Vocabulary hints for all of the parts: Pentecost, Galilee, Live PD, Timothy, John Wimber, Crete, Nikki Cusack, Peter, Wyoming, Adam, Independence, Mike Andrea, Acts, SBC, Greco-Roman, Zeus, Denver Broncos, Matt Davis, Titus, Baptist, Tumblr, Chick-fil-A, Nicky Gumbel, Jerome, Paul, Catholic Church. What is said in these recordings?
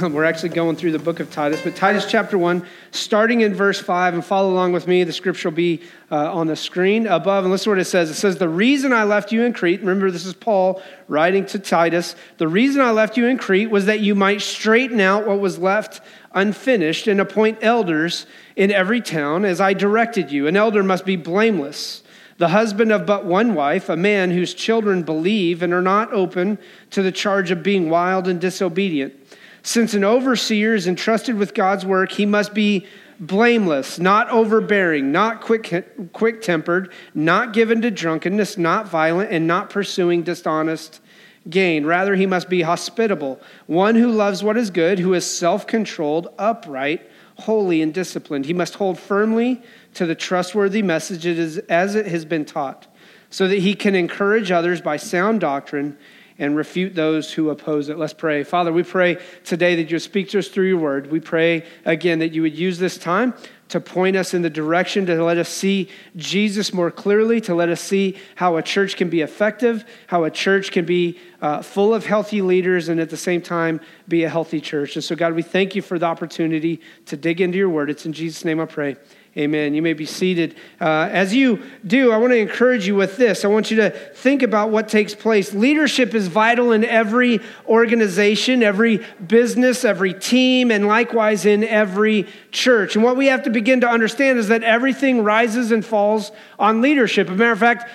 We're actually going through the book of Titus, but Titus chapter 1, starting in verse 5, and follow along with me. The scripture will be on the screen above, and listen to what it says. It says, the reason I left you in Crete, remember this is Paul writing to Titus, the reason I left you in Crete was that you might straighten out what was left unfinished and appoint elders in every town as I directed you. An elder must be blameless, the husband of but one wife, a man whose children believe and are not open to the charge of being wild and disobedient. Since an overseer is entrusted with God's work, he must be blameless, not overbearing, not quick-tempered, not given to drunkenness, not violent, and not pursuing dishonest gain. Rather, he must be hospitable, one who loves what is good, who is self-controlled, upright, holy, and disciplined. He must hold firmly to the trustworthy message as it has been taught, so that he can encourage others by sound doctrine and refute those who oppose it. Let's pray. Father, we pray today that you'll speak to us through your word. We pray again that you would use this time to point us in the direction, to let us see Jesus more clearly, to let us see how a church can be effective, how a church can be full of healthy leaders, and at the same time, be a healthy church. And so, God, we thank you for the opportunity to dig into your word. It's in Jesus' name I pray. Amen. You may be seated. As you do, I want to encourage you with this. I want you to think about what takes place. Leadership is vital in every organization, every business, every team, and likewise in every church. And what we have to begin to understand is that everything rises and falls on leadership. As a matter of fact,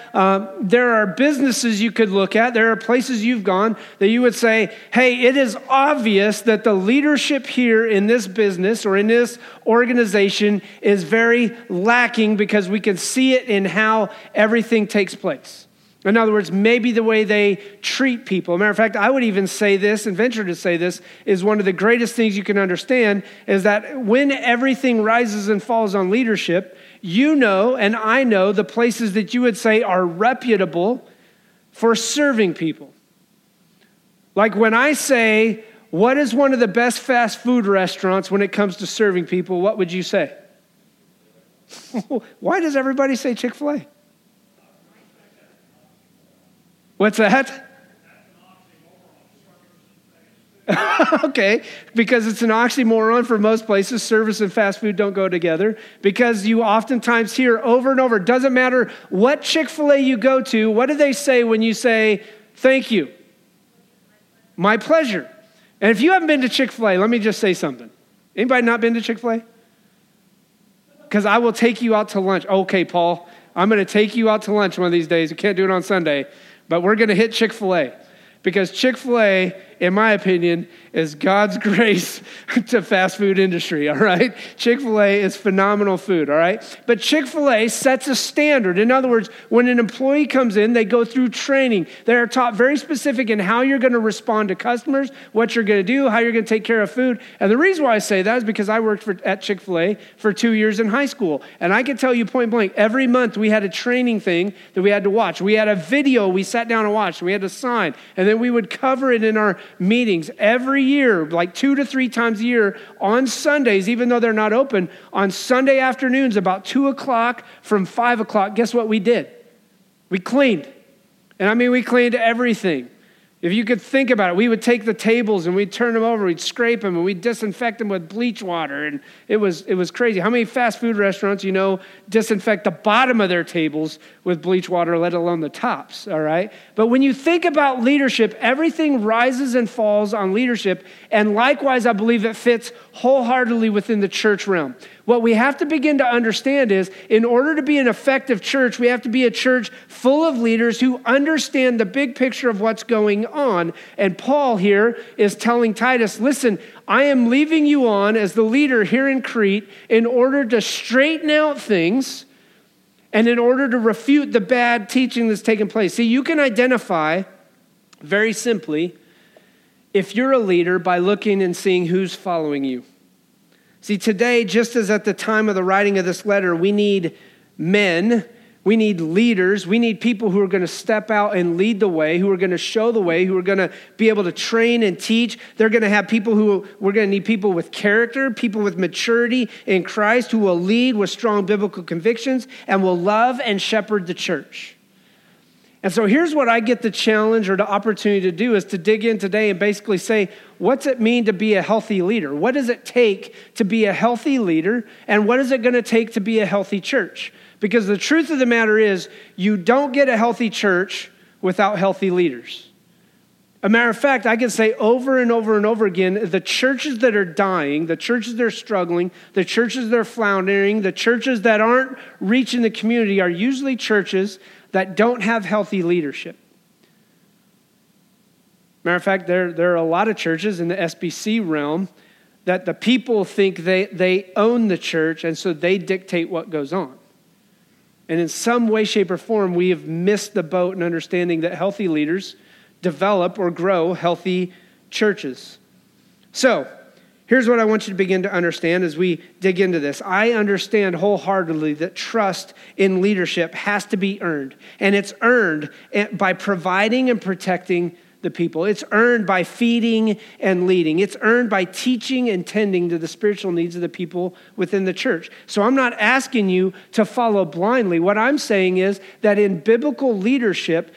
there are businesses you could look at. There are places you've gone that you would say, hey, it is obvious that the leadership here in this business or in this organization is very lacking, because we can see it in how everything takes place. In other words, maybe the way they treat people. As a matter of fact, I would even say this and venture to say this is one of the greatest things you can understand is that when everything rises and falls on leadership, you know and I know the places that you would say are reputable for serving people. Like when I say, what is one of the best fast food restaurants when it comes to serving people, what would you say? Why does everybody say Chick-fil-A? What's that? Okay, because it's an oxymoron for most places. Service and fast food don't go together, because you oftentimes hear over and over, doesn't matter what Chick-fil-A you go to, what do they say when you say, thank you? My pleasure. And if you haven't been to Chick-fil-A, let me just say something. Anybody not been to Chick-fil-A? Because I will take you out to lunch. Okay, Paul, I'm going to take you out to lunch one of these days. You can't do it on Sunday, but we're going to hit Chick-fil-A, because Chick-fil-A, in my opinion, is God's grace to fast food industry, all right? Chick-fil-A is phenomenal food, all right? But Chick-fil-A sets a standard. In other words, when an employee comes in, they go through training. They are taught very specific in how you're going to respond to customers, what you're going to do, how you're going to take care of food. And the reason why I say that is because I worked at Chick-fil-A for 2 years in high school. And I can tell you point blank, every month we had a training thing that we had to watch. We had a video we sat down and watched. We had to sign. And then we would cover it in our meetings every year, like 2 to 3 times a year on Sundays, even though they're not open, on Sunday afternoons about 2 o'clock from 5 o'clock, guess what we did? We cleaned. And I mean, we cleaned everything. If you could think about it, we would take the tables and we'd turn them over, we'd scrape them, and we'd disinfect them with bleach water, and it was crazy. How many fast food restaurants, you know, disinfect the bottom of their tables with bleach water, let alone the tops, all right? But when you think about leadership, everything rises and falls on leadership, and likewise, I believe it fits wholeheartedly within the church realm. What we have to begin to understand is, in order to be an effective church, we have to be a church full of leaders who understand the big picture of what's going on. And Paul here is telling Titus, listen, I am leaving you on as the leader here in Crete in order to straighten out things and in order to refute the bad teaching that's taking place. See, you can identify very simply if you're a leader by looking and seeing who's following you. See, today, just as at the time of the writing of this letter, we need men, we need leaders, we need people who are going to step out and lead the way, who are going to show the way, who are going to be able to train and teach. They're going to have people we're going to need people with character, people with maturity in Christ who will lead with strong biblical convictions and will love and shepherd the church. And so here's what I get the challenge or the opportunity to do is to dig in today and basically say, what's it mean to be a healthy leader? What does it take to be a healthy leader? And what is it going to take to be a healthy church? Because the truth of the matter is, you don't get a healthy church without healthy leaders. A matter of fact, I can say over and over and over again, the churches that are dying, the churches that are struggling, the churches that are floundering, the churches that aren't reaching the community are usually churches that don't have healthy leadership. Matter of fact, there are a lot of churches in the SBC realm that the people think they own the church, and so they dictate what goes on. And in some way, shape, or form, we have missed the boat in understanding that healthy leaders develop or grow healthy churches. So here's what I want you to begin to understand as we dig into this. I understand wholeheartedly that trust in leadership has to be earned, and it's earned by providing and protecting the people. It's earned by feeding and leading. It's earned by teaching and tending to the spiritual needs of the people within the church. So I'm not asking you to follow blindly. What I'm saying is that in biblical leadership,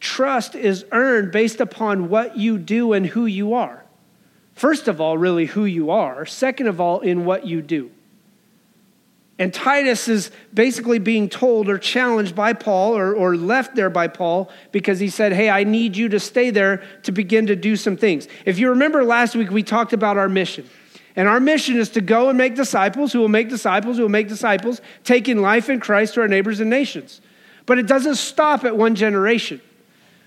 trust is earned based upon what you do and who you are. First of all, really who you are. Second of all, in what you do. And Titus is basically being told or challenged by Paul or left there by Paul because he said, hey, I need you to stay there to begin to do some things. If you remember last week, we talked about our mission. And our mission is to go and make disciples who will make disciples, who will make disciples, taking life in Christ to our neighbors and nations. But it doesn't stop at one generation.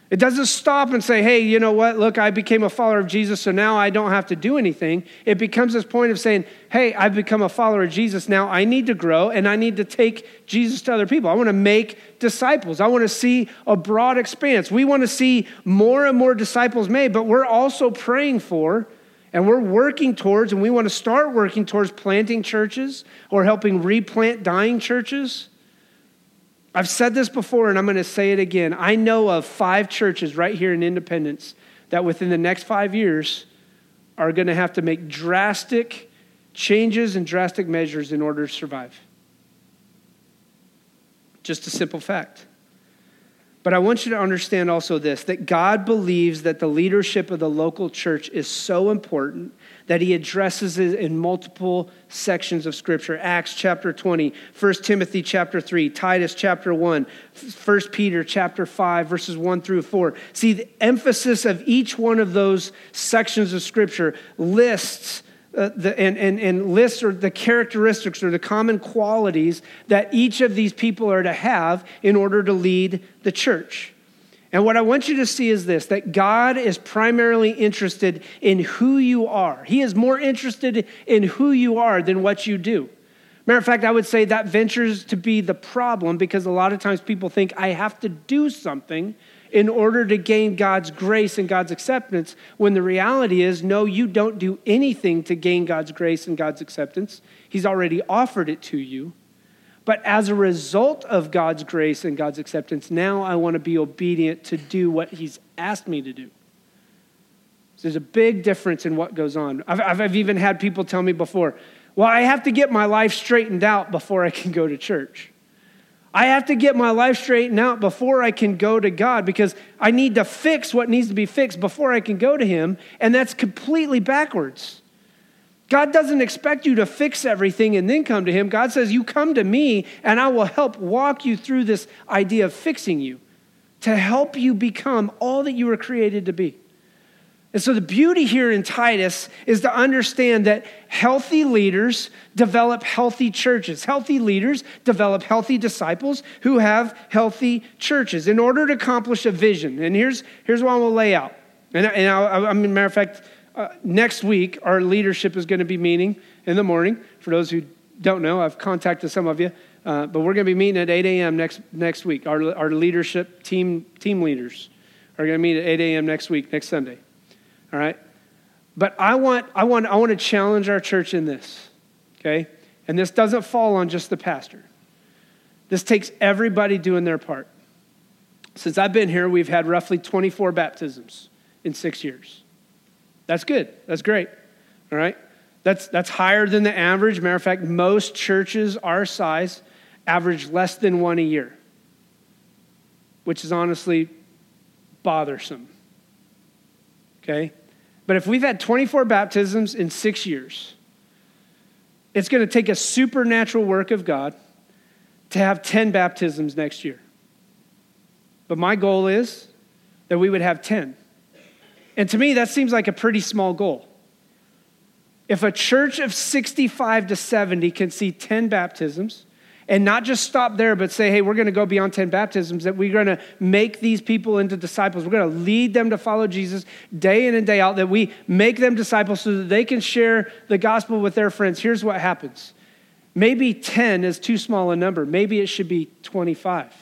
It doesn't stop and say, hey, you know what? Look, I became a follower of Jesus, so now I don't have to do anything. It becomes this point of saying, hey, I've become a follower of Jesus. Now I need to grow, and I need to take Jesus to other people. I want to make disciples. I want to see a broad expanse. We want to see more and more disciples made, but we're also praying for and we're working towards, and we want to start working towards planting churches or helping replant dying churches. I've said this before, and I'm going to say it again. I know of 5 churches right here in Independence that within the next 5 years are going to have to make drastic changes and drastic measures in order to survive. Just a simple fact. But I want you to understand also this, that God believes that the leadership of the local church is so important that he addresses it in multiple sections of Scripture. Acts chapter 20, 1 Timothy chapter 3, Titus chapter 1, 1 Peter chapter 5, verses 1 through 4. See, the emphasis of each one of those sections of Scripture lists lists or the characteristics or the common qualities that each of these people are to have in order to lead the church. And what I want you to see is this, that God is primarily interested in who you are. He is more interested in who you are than what you do. Matter of fact, I would say that ventures to be the problem because a lot of times people think I have to do something in order to gain God's grace and God's acceptance, when the reality is, no, you don't do anything to gain God's grace and God's acceptance. He's already offered it to you. But as a result of God's grace and God's acceptance, now I want to be obedient to do what he's asked me to do. So there's a big difference in what goes on. I've even had people tell me before, well, I have to get my life straightened out before I can go to church. I have to get my life straightened out before I can go to God because I need to fix what needs to be fixed before I can go to him, and that's completely backwards. God doesn't expect you to fix everything and then come to him. God says, you come to me, and I will help walk you through this idea of fixing you to help you become all that you were created to be. And so the beauty here in Titus is to understand that healthy leaders develop healthy churches. Healthy leaders develop healthy disciples who have healthy churches in order to accomplish a vision. And here's what I'm going to lay out. Next week, our leadership is going to be meeting in the morning. For those who don't know, I've contacted some of you. But we're going to be meeting at 8 a.m. next week. Our leadership team leaders are going to meet at 8 a.m. next week, next Sunday. All right, but I want to challenge our church in this, okay? And this doesn't fall on just the pastor. This takes everybody doing their part. Since I've been here, we've had roughly 24 baptisms in 6 years. That's good. That's great. All right, that's higher than the average. Matter of fact, most churches our size average less than one a year, which is honestly bothersome. Okay. But if we've had 24 baptisms in 6 years, it's going to take a supernatural work of God to have 10 baptisms next year. But my goal is that we would have 10. And to me, that seems like a pretty small goal. If a church of 65 to 70 can see 10 baptisms and not just stop there, but say, hey, we're going to go beyond 10 baptisms, that we're going to make these people into disciples. We're going to lead them to follow Jesus day in and day out, that we make them disciples so that they can share the gospel with their friends. Here's what happens. Maybe 10 is too small a number. Maybe it should be 25.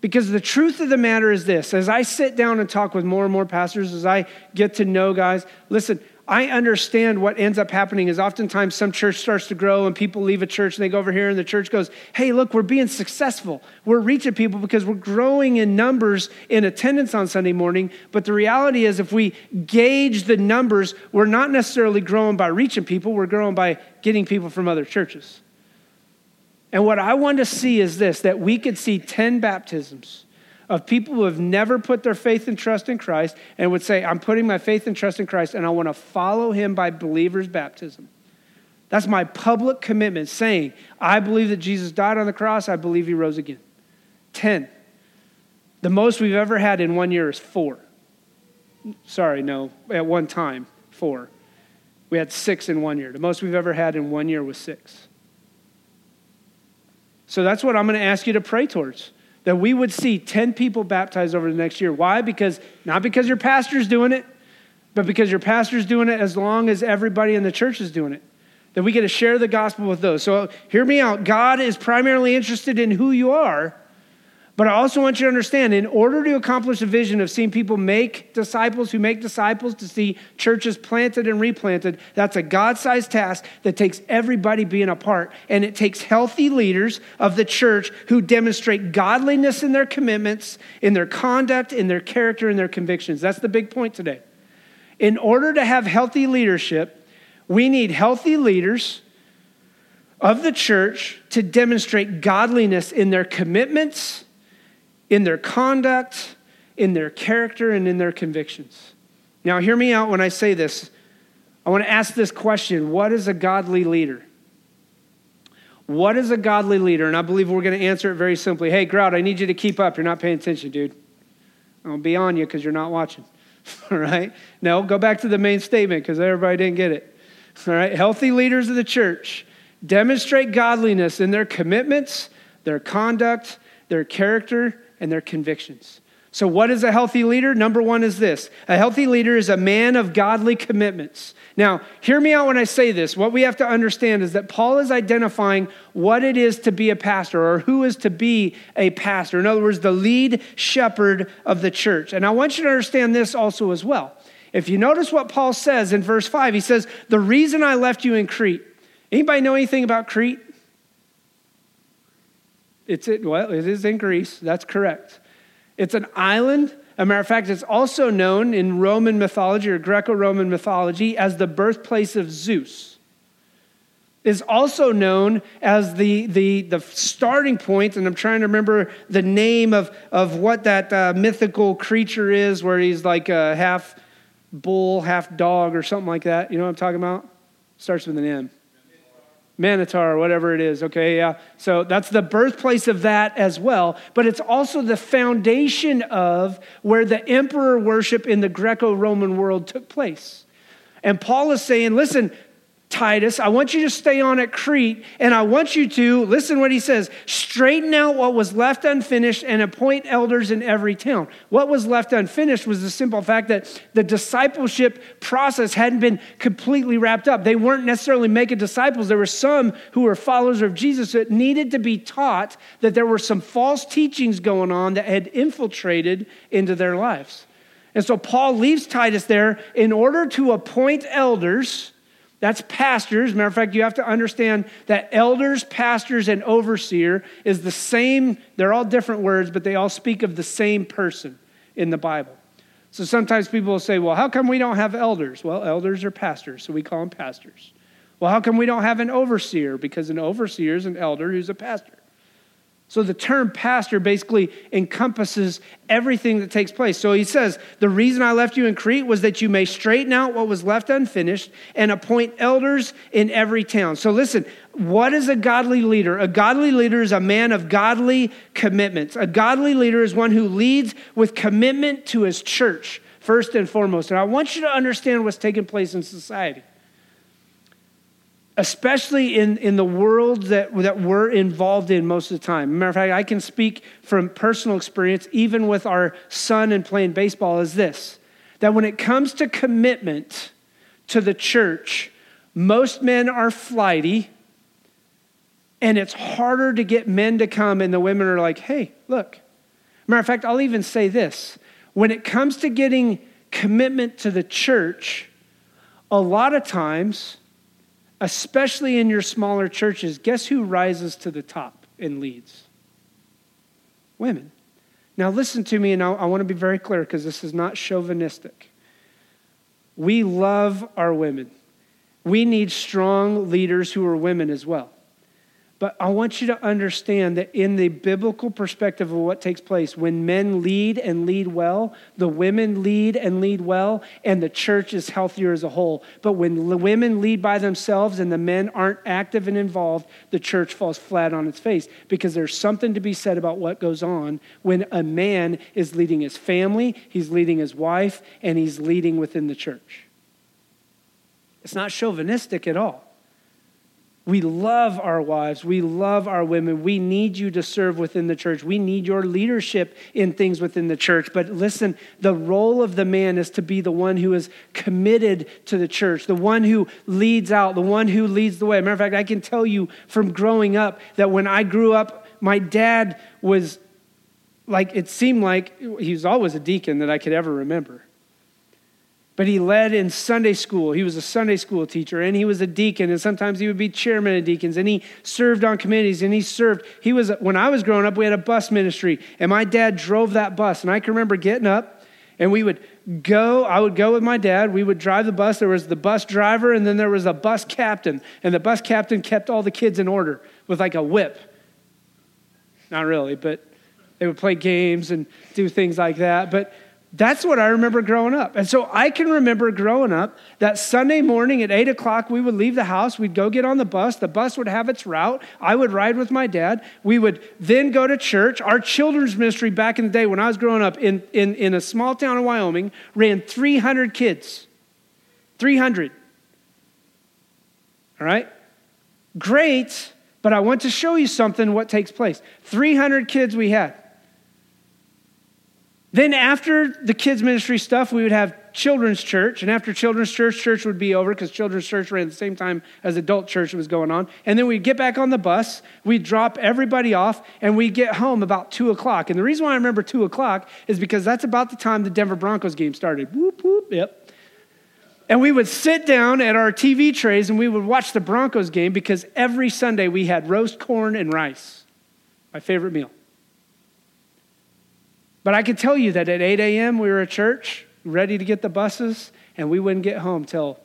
Because the truth of the matter is this, as I sit down and talk with more and more pastors, as I get to know guys, listen, I understand what ends up happening is oftentimes some church starts to grow and people leave a church and they go over here and the church goes, hey, look, we're being successful. We're reaching people because we're growing in numbers in attendance on Sunday morning. But the reality is if we gauge the numbers, we're not necessarily growing by reaching people, we're growing by getting people from other churches. And what I want to see is this, that we could see 10 baptisms of people who have never put their faith and trust in Christ and would say, I'm putting my faith and trust in Christ and I want to follow him by believer's baptism. That's my public commitment saying, I believe that Jesus died on the cross. I believe he rose again. 10. The most we've ever had in 1 year is 4. Sorry, no, at one time, 4. We had 6 in 1 year. The most we've ever had in 1 year was 6. So that's what I'm going to ask you to pray towards, that we would see 10 people baptized over the next year. Why? Because not because your pastor's doing it, but because your pastor's doing it as long as everybody in the church is doing it, that we get to share the gospel with those. So hear me out. God is primarily interested in who you are, but I also want you to understand, in order to accomplish the vision of seeing people make disciples who make disciples, to see churches planted and replanted, that's a God-sized task that takes everybody being a part. And it takes healthy leaders of the church who demonstrate godliness in their commitments, in their conduct, in their character, in their convictions. That's the big point today. In order to have healthy leadership, we need healthy leaders of the church to demonstrate godliness in their commitments, in their conduct, in their character, and in their convictions. Now, hear me out when I say this. I want to ask this question. What is a godly leader? What is a godly leader? And I believe we're going to answer it very simply. Hey, Grout, I need you to keep up. You're not paying attention, dude. I'll be on you because you're not watching. All right? No, go back to the main statement because everybody didn't get it. All right? Healthy leaders of the church demonstrate godliness in their commitments, their conduct, their character, and their convictions. So what is a healthy leader? Number one is this. A healthy leader is a man of godly commitments. Now, hear me out when I say this. What we have to understand is that Paul is identifying what it is to be a pastor or who is to be a pastor. In other words, the lead shepherd of the church. And I want you to understand this also as well. If you notice what Paul says in verse 5, he says, the reason I left you in Crete. Anybody know anything about Crete? It is in Greece. That's correct. It's an island. As a matter of fact, it's also known in Roman mythology or Greco-Roman mythology as the birthplace of Zeus. It's also known as the starting point, and I'm trying to remember the name of what that mythical creature is, where he's like a half bull, half dog, or something like that. You know what I'm talking about? Starts with an M. Manitar, or whatever it is, okay, yeah. So that's the birthplace of that as well, but it's also the foundation of where the emperor worship in the Greco-Roman world took place. And Paul is saying, listen, Titus, I want you to stay on at Crete, and I want you to, listen what he says, straighten out what was left unfinished and appoint elders in every town. What was left unfinished was the simple fact that the discipleship process hadn't been completely wrapped up. They weren't necessarily making disciples. There were some who were followers of Jesus that needed to be taught that there were some false teachings going on that had infiltrated into their lives. And so Paul leaves Titus there in order to appoint elders. That's pastors. Matter of fact, you have to understand that elders, pastors, and overseer is the same. They're all different words, but they all speak of the same person in the Bible. So sometimes people will say, well, how come we don't have elders? Well, elders are pastors, so we call them pastors. Well, how come we don't have an overseer? Because an overseer is an elder who's a pastor. So the term pastor basically encompasses everything that takes place. So he says, the reason I left you in Crete was that you may straighten out what was left unfinished and appoint elders in every town. So listen, what is a godly leader? A godly leader is a man of godly commitments. A godly leader is one who leads with commitment to his church, first and foremost. And I want you to understand what's taking place in society, especially in the world that we're involved in most of the time. Matter of fact, I can speak from personal experience, even with our son and playing baseball, is this, that when it comes to commitment to the church, most men are flighty, and it's harder to get men to come, and the women are like, hey, look. Matter of fact, I'll even say this. When it comes to getting commitment to the church, a lot of times, especially in your smaller churches, guess who rises to the top and leads? Women. Now listen to me, and I want to be very clear because this is not chauvinistic. We love our women. We need strong leaders who are women as well. But I want you to understand that in the biblical perspective of what takes place, when men lead and lead well, the women lead and lead well, and the church is healthier as a whole. But when the women lead by themselves and the men aren't active and involved, the church falls flat on its face, because there's something to be said about what goes on when a man is leading his family, he's leading his wife, and he's leading within the church. It's not chauvinistic at all. We love our wives. We love our women. We need you to serve within the church. We need your leadership in things within the church. But listen, the role of the man is to be the one who is committed to the church, the one who leads out, the one who leads the way. Matter of fact, I can tell you from growing up that when I grew up, my dad was like, it seemed like he was always a deacon that I could ever remember. But he led in Sunday school. He was a Sunday school teacher, and he was a deacon, and sometimes he would be chairman of deacons, and he served on committees, and when I was growing up, we had a bus ministry, and my dad drove that bus, and I can remember getting up, and I would go with my dad. We would drive the bus. There was the bus driver, and then there was a bus captain, and the bus captain kept all the kids in order with like a whip. Not really, but they would play games and do things like that, but that's what I remember growing up. And so I can remember growing up that Sunday morning at 8:00, we would leave the house. We'd go get on the bus. The bus would have its route. I would ride with my dad. We would then go to church. Our children's ministry back in the day when I was growing up in a small town in Wyoming ran 300 kids. 300. All right? Great, but I want to show you something, what takes place. 300 kids we had. Then after the kids' ministry stuff, we would have children's church. And after children's church, church would be over because children's church ran at the same time as adult church was going on. And then we'd get back on the bus. We'd drop everybody off, and we'd get home about 2:00. And the reason why I remember 2:00 is because that's about the time the Denver Broncos game started. Whoop, whoop, yep. And we would sit down at our TV trays, and we would watch the Broncos game because every Sunday we had roast corn and rice, my favorite meal. But I can tell you that at 8 a.m. we were at church, ready to get the buses, and we wouldn't get home till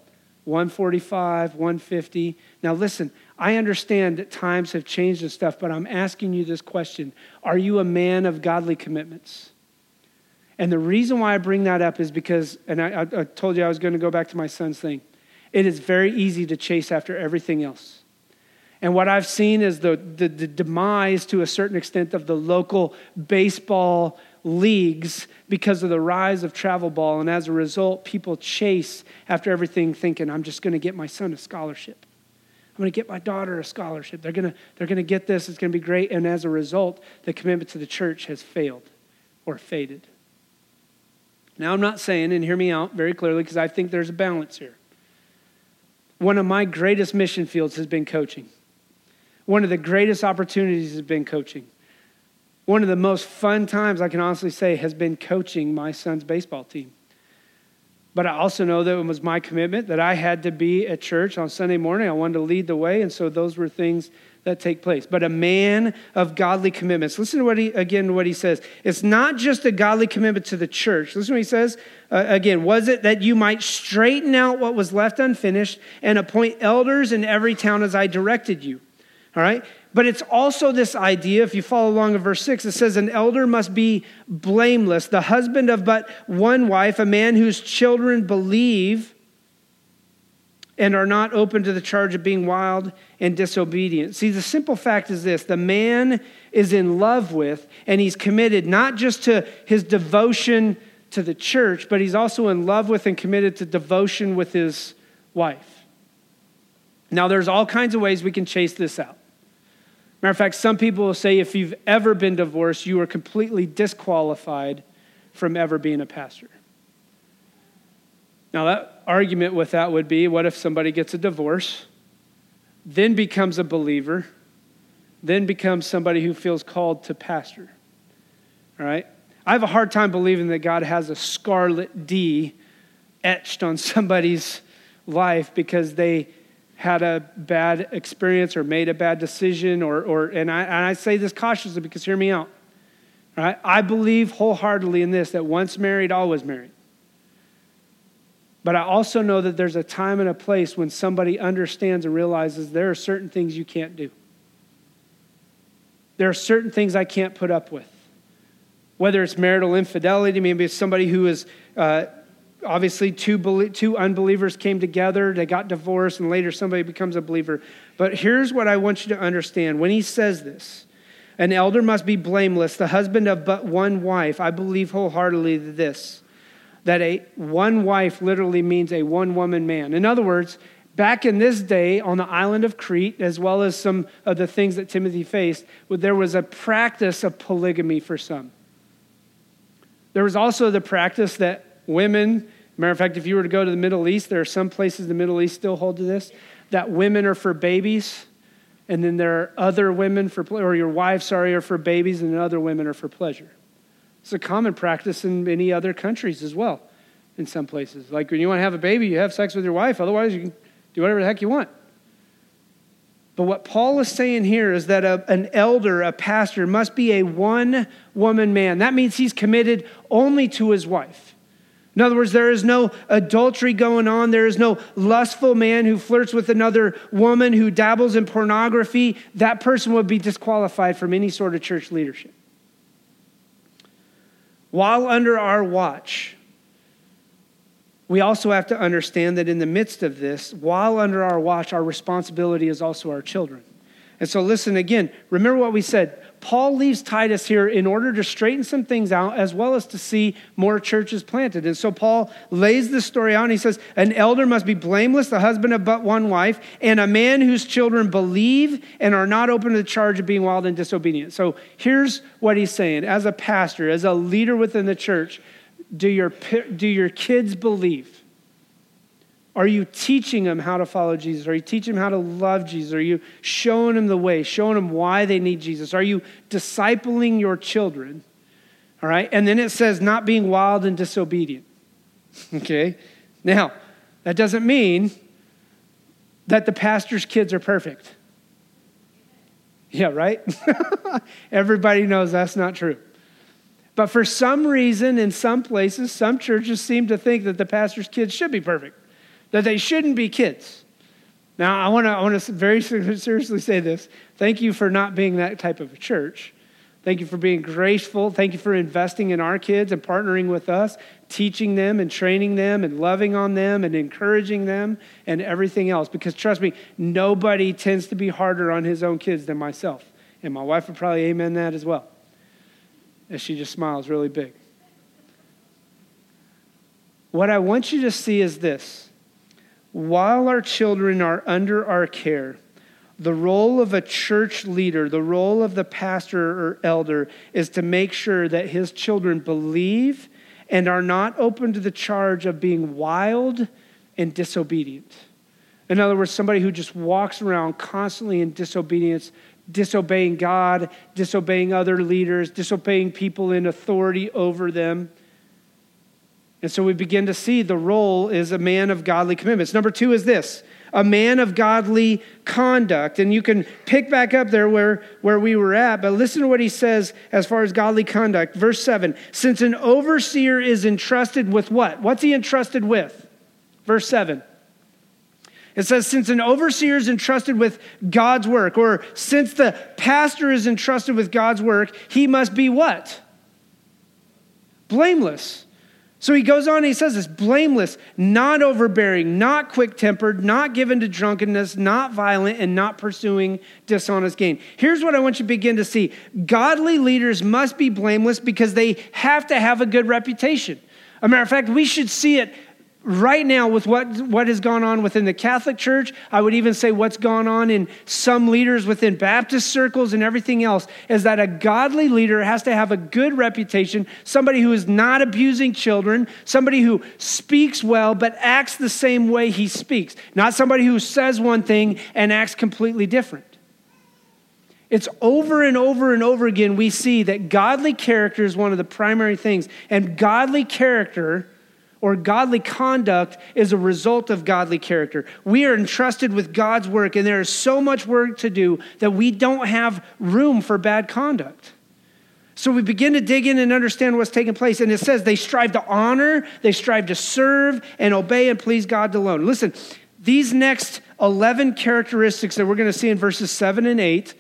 1:45, 1:50. Now listen, I understand that times have changed and stuff, but I'm asking you this question. Are you a man of godly commitments? And the reason why I bring that up is because, and I told you I was going to go back to my son's thing, it is very easy to chase after everything else. And what I've seen is the demise to a certain extent of the local baseball leagues because of the rise of travel ball. And as a result, people chase after everything thinking, I'm just going to get my son a scholarship. I'm going to get my daughter a scholarship. They're going to get this. It's going to be great. And as a result, the commitment to the church has failed or faded. Now, I'm not saying, and hear me out very clearly, because I think there's a balance here. One of my greatest mission fields has been coaching. One of the greatest opportunities has been coaching. One of the most fun times I can honestly say has been coaching my son's baseball team. But I also know that it was my commitment that I had to be at church on Sunday morning. I wanted to lead the way, and so those were things that take place. But a man of godly commitments. Listen to what he says. It's not just a godly commitment to the church. Listen to what he says. Was it that you might straighten out what was left unfinished and appoint elders in every town as I directed you? All right. But it's also this idea, if you follow along in verse 6, it says, an elder must be blameless, the husband of but one wife, a man whose children believe and are not open to the charge of being wild and disobedient. See, the simple fact is this: the man is in love with, and he's committed not just to his devotion to the church, but he's also in love with and committed to devotion with his wife. Now, there's all kinds of ways we can chase this out. Matter of fact, some people will say if you've ever been divorced, you are completely disqualified from ever being a pastor. Now, that argument with that would be, what if somebody gets a divorce, then becomes a believer, then becomes somebody who feels called to pastor? All right? I have a hard time believing that God has a scarlet D etched on somebody's life because they had a bad experience or made a bad decision, and I say this cautiously because hear me out. All right? I believe wholeheartedly in this, that once married, always married. But I also know that there's a time and a place when somebody understands and realizes there are certain things you can't do. There are certain things I can't put up with. Whether it's marital infidelity, maybe it's somebody who is obviously, two unbelievers came together, they got divorced, and later somebody becomes a believer. But here's what I want you to understand. When he says this, an elder must be blameless, the husband of but one wife. I believe wholeheartedly this, that a one wife literally means a one-woman man. In other words, back in this day on the island of Crete, as well as some of the things that Timothy faced, there was a practice of polygamy for some. There was also the practice that women, matter of fact, if you were to go to the Middle East, there are some places the Middle East still hold to this, that women are for babies, and then there are other women are for babies, and other women are for pleasure. It's a common practice in many other countries as well, in some places. Like when you want to have a baby, you have sex with your wife. Otherwise, you can do whatever the heck you want. But what Paul is saying here is that an elder, a pastor, must be a one-woman man. That means he's committed only to his wife. In other words, there is no adultery going on. There is no lustful man who flirts with another woman, who dabbles in pornography. That person would be disqualified from any sort of church leadership. While under our watch, we also have to understand that in the midst of this, while under our watch, our responsibility is also our children. And so listen again, remember what we said. Paul leaves Titus here in order to straighten some things out as well as to see more churches planted. And so Paul lays this story out and he says, an elder must be blameless, the husband of but one wife, and a man whose children believe and are not open to the charge of being wild and disobedient. So here's what he's saying. As a pastor, as a leader within the church, do your kids believe? Are you teaching them how to follow Jesus? Are you teaching them how to love Jesus? Are you showing them the way, showing them why they need Jesus? Are you discipling your children? All right. And then it says not being wild and disobedient. Okay. Now, that doesn't mean that the pastor's kids are perfect. Yeah, right? Everybody knows that's not true. But for some reason, in some places, some churches seem to think that the pastor's kids should be perfect, that they shouldn't be kids. Now, I want to very seriously say this. Thank you for not being that type of a church. Thank you for being graceful. Thank you for investing in our kids and partnering with us, teaching them and training them and loving on them and encouraging them and everything else. Because trust me, nobody tends to be harder on his own kids than myself. And my wife would probably amen that as well. And she just smiles really big. What I want you to see is this. While our children are under our care, the role of a church leader, the role of the pastor or elder, is to make sure that his children believe and are not open to the charge of being wild and disobedient. In other words, somebody who just walks around constantly in disobedience, disobeying God, disobeying other leaders, disobeying people in authority over them. And so we begin to see the role is a man of godly commitments. Number two is this, a man of godly conduct. And you can pick back up there where we were at, but listen to what he says as far as godly conduct. Verse 7, since an overseer is entrusted with what? What's he entrusted with? Verse 7, It says, since an overseer is entrusted with God's work, or since the pastor is entrusted with God's work, he must be what? Blameless. So he goes on and he says this, blameless, not overbearing, not quick-tempered, not given to drunkenness, not violent, and not pursuing dishonest gain. Here's what I want you to begin to see. Godly leaders must be blameless because they have to have a good reputation. As a matter of fact, we should see it right now with what has gone on within the Catholic Church. I would even say what's gone on in some leaders within Baptist circles and everything else, is that a godly leader has to have a good reputation, somebody who is not abusing children, somebody who speaks well but acts the same way he speaks, not somebody who says one thing and acts completely different. It's over and over and over again we see that godly character is one of the primary things, and godly character or godly conduct is a result of godly character. We are entrusted with God's work, and there is so much work to do that we don't have room for bad conduct. So we begin to dig in and understand what's taking place. And it says they strive to honor, they strive to serve, and obey and please God alone. Listen, these next 11 characteristics that we're going to see in verses 7 and 8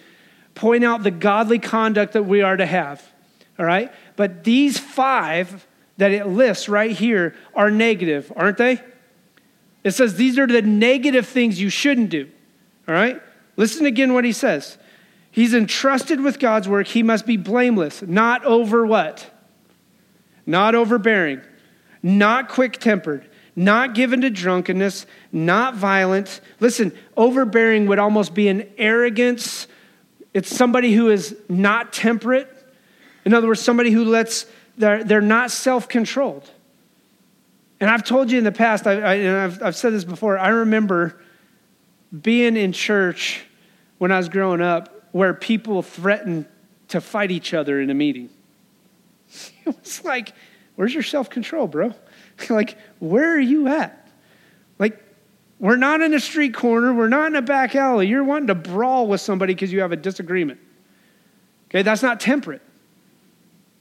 point out the godly conduct that we are to have, all right? But these five that it lists right here are negative, aren't they? It says these are the negative things you shouldn't do, all right? Listen again what he says. He's entrusted with God's work. He must be blameless, not over what? Not overbearing, not quick-tempered, not given to drunkenness, not violent. Listen, overbearing would almost be an arrogance. It's somebody who is not temperate. In other words, somebody who lets... They're not self-controlled. And I've told you in the past, I've said this before, I remember being in church when I was growing up where people threatened to fight each other in a meeting. It was like, where's your self-control, bro? Like, where are you at? Like, we're not in a street corner. We're not in a back alley. You're wanting to brawl with somebody because you have a disagreement. Okay, that's not temperate.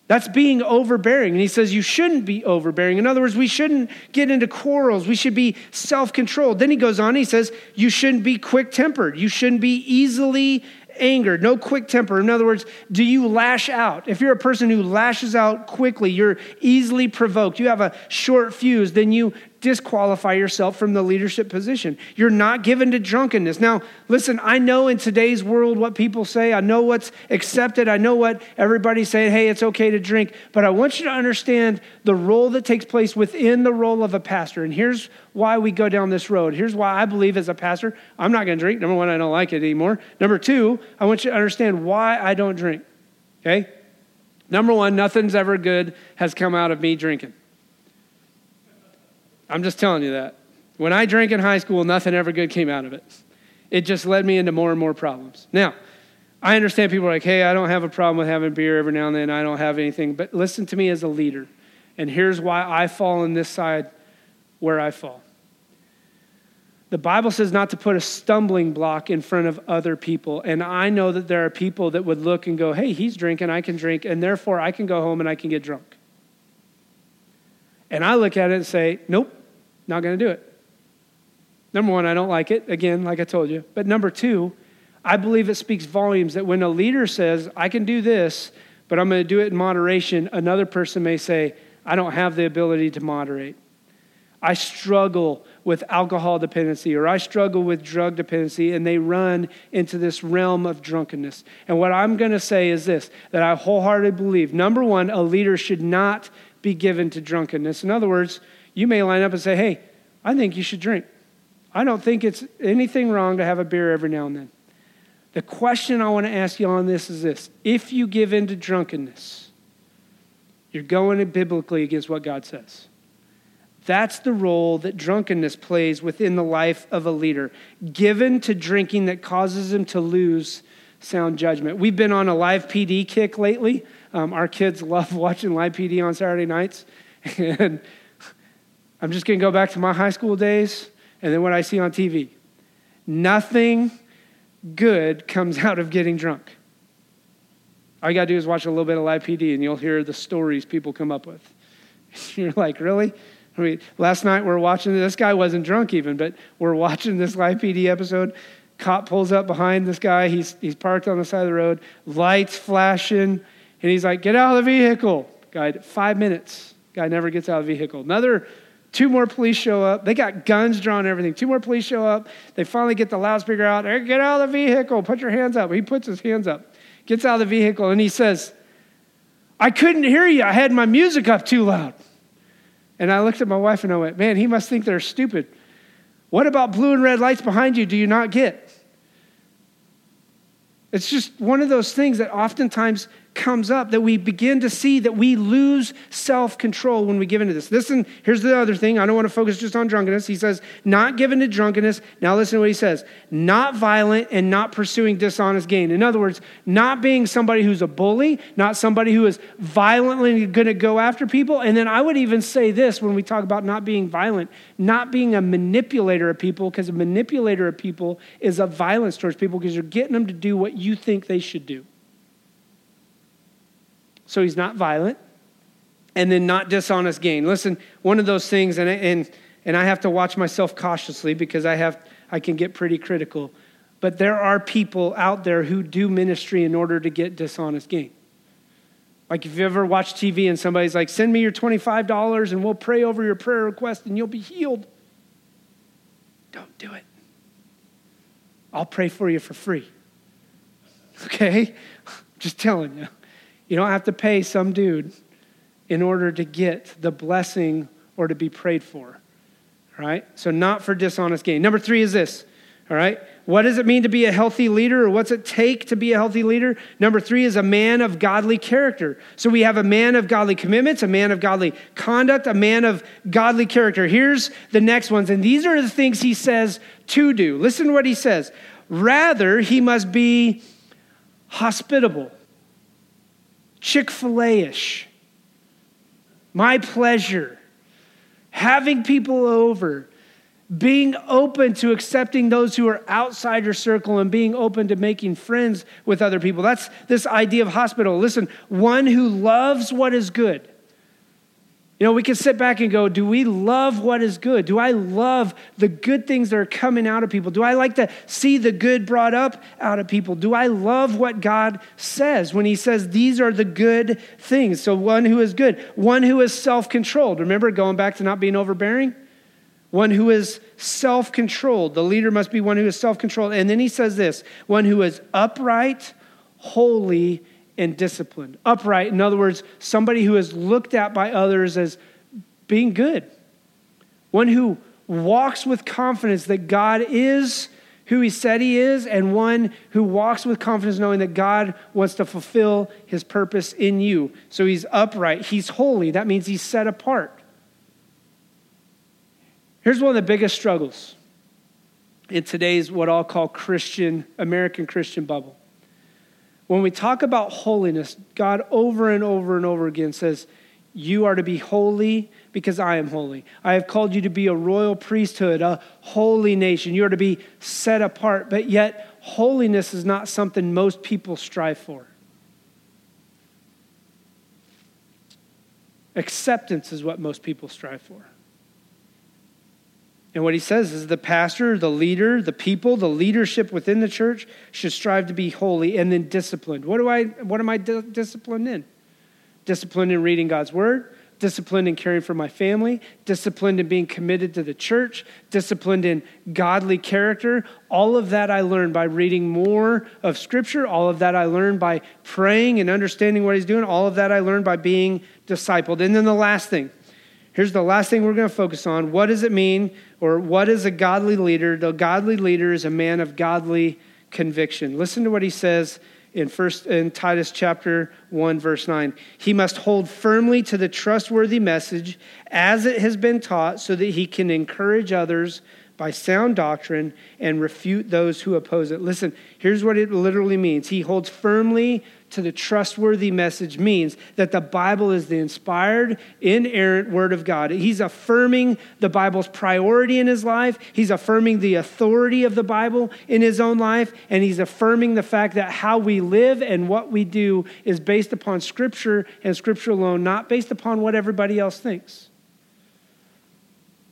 That's being overbearing. And he says you shouldn't be overbearing. In other words, we shouldn't get into quarrels. We should be self-controlled. Then he goes on, he says you shouldn't be quick-tempered. You shouldn't be easily angered. No quick temper. In other words, do you lash out? If you're a person who lashes out quickly, you're easily provoked, you have a short fuse, then you disqualify yourself from the leadership position. You're not given to drunkenness. Now, listen, I know in today's world what people say. I know what's accepted. I know what everybody's saying, hey, it's okay to drink. But I want you to understand the role that takes place within the role of a pastor. And here's why we go down this road. Here's why I believe as a pastor, I'm not going to drink. Number one, I don't like it anymore. Number two, I want you to understand why I don't drink, okay? Number one, nothing's ever good has come out of me drinking. I'm just telling you that. When I drank in high school, nothing ever good came out of it. It just led me into more and more problems. Now, I understand people are like, hey, I don't have a problem with having beer every now and then. I don't have anything. But listen to me as a leader. And here's why I fall on this side where I fall. The Bible says not to put a stumbling block in front of other people. And I know that there are people that would look and go, hey, he's drinking, I can drink. And therefore, I can go home and I can get drunk. And I look at it and say, nope, not going to do it. Number one, I don't like it, again, like I told you. But number two, I believe it speaks volumes that when a leader says, I can do this, but I'm going to do it in moderation, another person may say, I don't have the ability to moderate. I struggle with alcohol dependency, or I struggle with drug dependency, and they run into this realm of drunkenness. And what I'm going to say is this, that I wholeheartedly believe, number one, a leader should not be given to drunkenness. In other words, you may line up and say, hey, I think you should drink. I don't think it's anything wrong to have a beer every now and then. The question I want to ask you on this is this. If you give in to drunkenness, you're going biblically against what God says. That's the role that drunkenness plays within the life of a leader, given to drinking that causes him to lose sound judgment. We've been on a Live PD kick lately. Our kids love watching Live PD on Saturday nights. And I'm just going to go back to my high school days and then what I see on TV. Nothing good comes out of getting drunk. All you got to do is watch a little bit of Live PD and you'll hear the stories people come up with. You're like, really? I mean, last night we're watching, this guy wasn't drunk even, but we're watching this Live PD episode. Cop pulls up behind this guy. He's parked on the side of the road, lights flashing, and he's like, get out of the vehicle. Guy, 5 minutes. Guy never gets out of the vehicle. Another two more police show up. They got guns drawn and everything. Two more police show up. They finally get the loudspeaker out. Hey, get out of the vehicle. Put your hands up. He puts his hands up, gets out of the vehicle, and he says, I couldn't hear you. I had my music up too loud. And I looked at my wife and I went, man, he must think they're stupid. What about blue and red lights behind you do you not get? It's just one of those things that oftentimes comes up that we begin to see that we lose self-control when we give into this. Listen, here's the other thing. I don't want to focus just on drunkenness. He says, not given to drunkenness. Now listen to what he says. Not violent and not pursuing dishonest gain. In other words, not being somebody who's a bully, not somebody who is violently going to go after people. And then I would even say this when we talk about not being violent, not being a manipulator of people, because a manipulator of people is a violence towards people because you're getting them to do what you think they should do. So he's not violent, and then not dishonest gain. Listen, one of those things, and I have to watch myself cautiously because I can get pretty critical, but there are people out there who do ministry in order to get dishonest gain. Like if you ever watch TV and somebody's like, send me your $25 and we'll pray over your prayer request and you'll be healed. Don't do it. I'll pray for you for free. Okay? Just telling you. You don't have to pay some dude in order to get the blessing or to be prayed for, all right? So not for dishonest gain. Number 3 is this, all right? What does it mean to be a healthy leader, or what's it take to be a healthy leader? Number 3 is a man of godly character. So we have a man of godly commitments, a man of godly conduct, a man of godly character. Here's the next ones, and these are the things he says to do. Listen to what he says. Rather, he must be hospitable. Chick-fil-A-ish, my pleasure, having people over, being open to accepting those who are outside your circle and being open to making friends with other people. That's this idea of hospitable. Listen, one who loves what is good. You know, we can sit back and go, do we love what is good? Do I love the good things that are coming out of people? Do I like to see the good brought up out of people? Do I love what God says when he says these are the good things? So one who is good, one who is self-controlled. Remember, going back to not being overbearing? One who is self-controlled. The leader must be one who is self-controlled. And then he says this, one who is upright, holy, and disciplined. Upright, in other words, somebody who is looked at by others as being good. One who walks with confidence that God is who he said he is, and one who walks with confidence knowing that God wants to fulfill his purpose in you. So he's upright. He's holy. That means he's set apart. Here's one of the biggest struggles in today's what I'll call American Christian bubble. When we talk about holiness, God over and over and over again says, you are to be holy because I am holy. I have called you to be a royal priesthood, a holy nation. You are to be set apart, but yet holiness is not something most people strive for. Acceptance is what most people strive for. And what he says is the pastor, the leader, the people, the leadership within the church should strive to be holy and then disciplined. What am I disciplined in? Disciplined in reading God's word, disciplined in caring for my family, disciplined in being committed to the church, disciplined in godly character. All of that I learned by reading more of scripture. All of that I learned by praying and understanding what he's doing. All of that I learned by being discipled. And then the last thing. Here's the last thing we're going to focus on. What does it mean, or what is a godly leader? The godly leader is a man of godly conviction. Listen to what he says in Titus chapter 1, verse 9. He must hold firmly to the trustworthy message as it has been taught so that he can encourage others by sound doctrine and refute those who oppose it. Listen, here's what it literally means. He holds firmly to the trustworthy message means that the Bible is the inspired, inerrant word of God. He's affirming the Bible's priority in his life. He's affirming the authority of the Bible in his own life. And he's affirming the fact that how we live and what we do is based upon scripture and scripture alone, not based upon what everybody else thinks.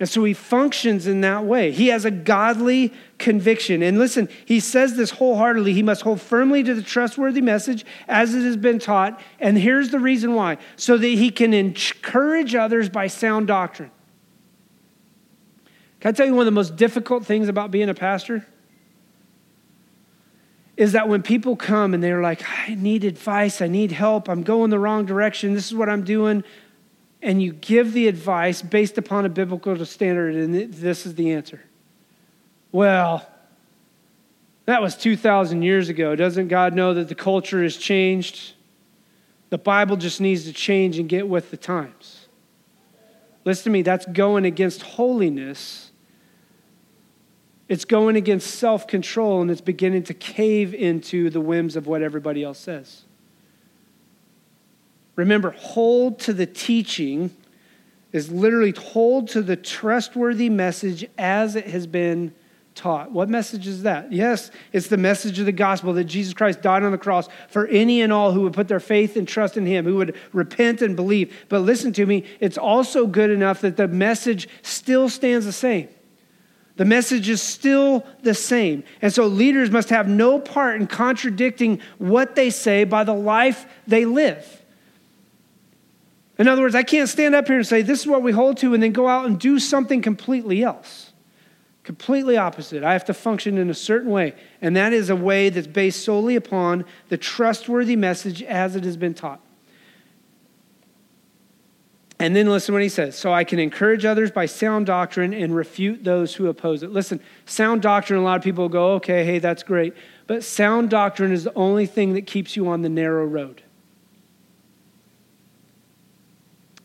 And so he functions in that way. He has a godly conviction. And listen, he says this wholeheartedly. He must hold firmly to the trustworthy message as it has been taught. And here's the reason why. So that he can encourage others by sound doctrine. Can I tell you one of the most difficult things about being a pastor? Is that when people come and they're like, I need advice, I need help, I'm going the wrong direction, this is what I'm doing. And you give the advice based upon a biblical standard, and this is the answer. Well, that was 2,000 years ago. Doesn't God know that the culture has changed? The Bible just needs to change and get with the times. Listen to me, that's going against holiness. It's going against self-control, and it's beginning to cave into the whims of what everybody else says. Remember, hold to the teaching is literally hold to the trustworthy message as it has been taught. What message is that? Yes, it's the message of the gospel that Jesus Christ died on the cross for any and all who would put their faith and trust in him, who would repent and believe. But listen to me, it's also good enough that the message still stands the same. The message is still the same. And so leaders must have no part in contradicting what they say by the life they live. In other words, I can't stand up here and say, this is what we hold to, and then go out and do something completely else, completely opposite. I have to function in a certain way, and that is a way that's based solely upon the trustworthy message as it has been taught. And then listen what he says. So I can encourage others by sound doctrine and refute those who oppose it. Listen, sound doctrine, a lot of people go, okay, hey, that's great. But sound doctrine is the only thing that keeps you on the narrow road.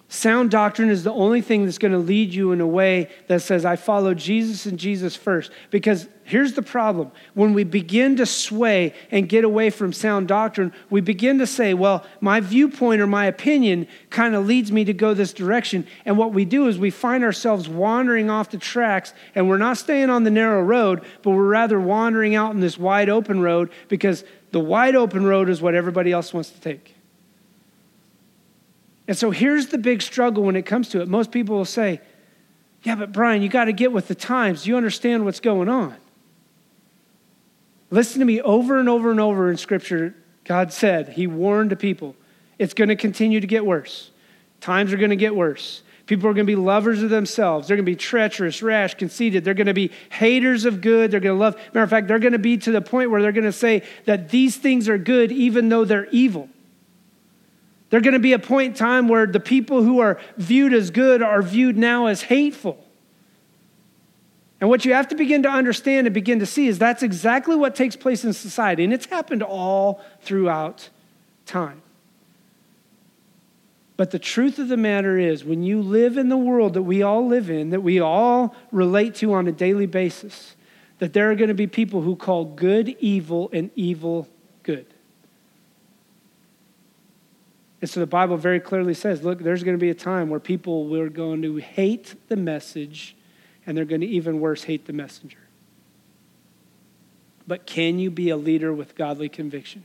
Sound doctrine is the only thing that's going to lead you in a way that says, I follow Jesus and Jesus first. Because here's the problem. When we begin to sway and get away from sound doctrine, we begin to say, well, my viewpoint or my opinion kind of leads me to go this direction. And what we do is we find ourselves wandering off the tracks, and we're not staying on the narrow road, but we're rather wandering out in this wide open road, because the wide open road is what everybody else wants to take. And so here's the big struggle when it comes to it. Most people will say, yeah, but Brian, you got to get with the times. Do you understand what's going on? Listen to me, over and over and over in Scripture, God said, he warned the people, it's going to continue to get worse. Times are going to get worse. People are going to be lovers of themselves. They're going to be treacherous, rash, conceited. They're going to be haters of good. They're going to love. Matter of fact, they're going to be to the point where they're going to say that these things are good even though they're evil. There's going to be a point in time where the people who are viewed as good are viewed now as hateful. And what you have to begin to understand and begin to see is that's exactly what takes place in society. And it's happened all throughout time. But the truth of the matter is, when you live in the world that we all live in, that we all relate to on a daily basis, that there are going to be people who call good evil and evil good. And so the Bible very clearly says, look, there's going to be a time where people are going to hate the message, and they're going to even worse hate the messenger. But can you be a leader with godly conviction?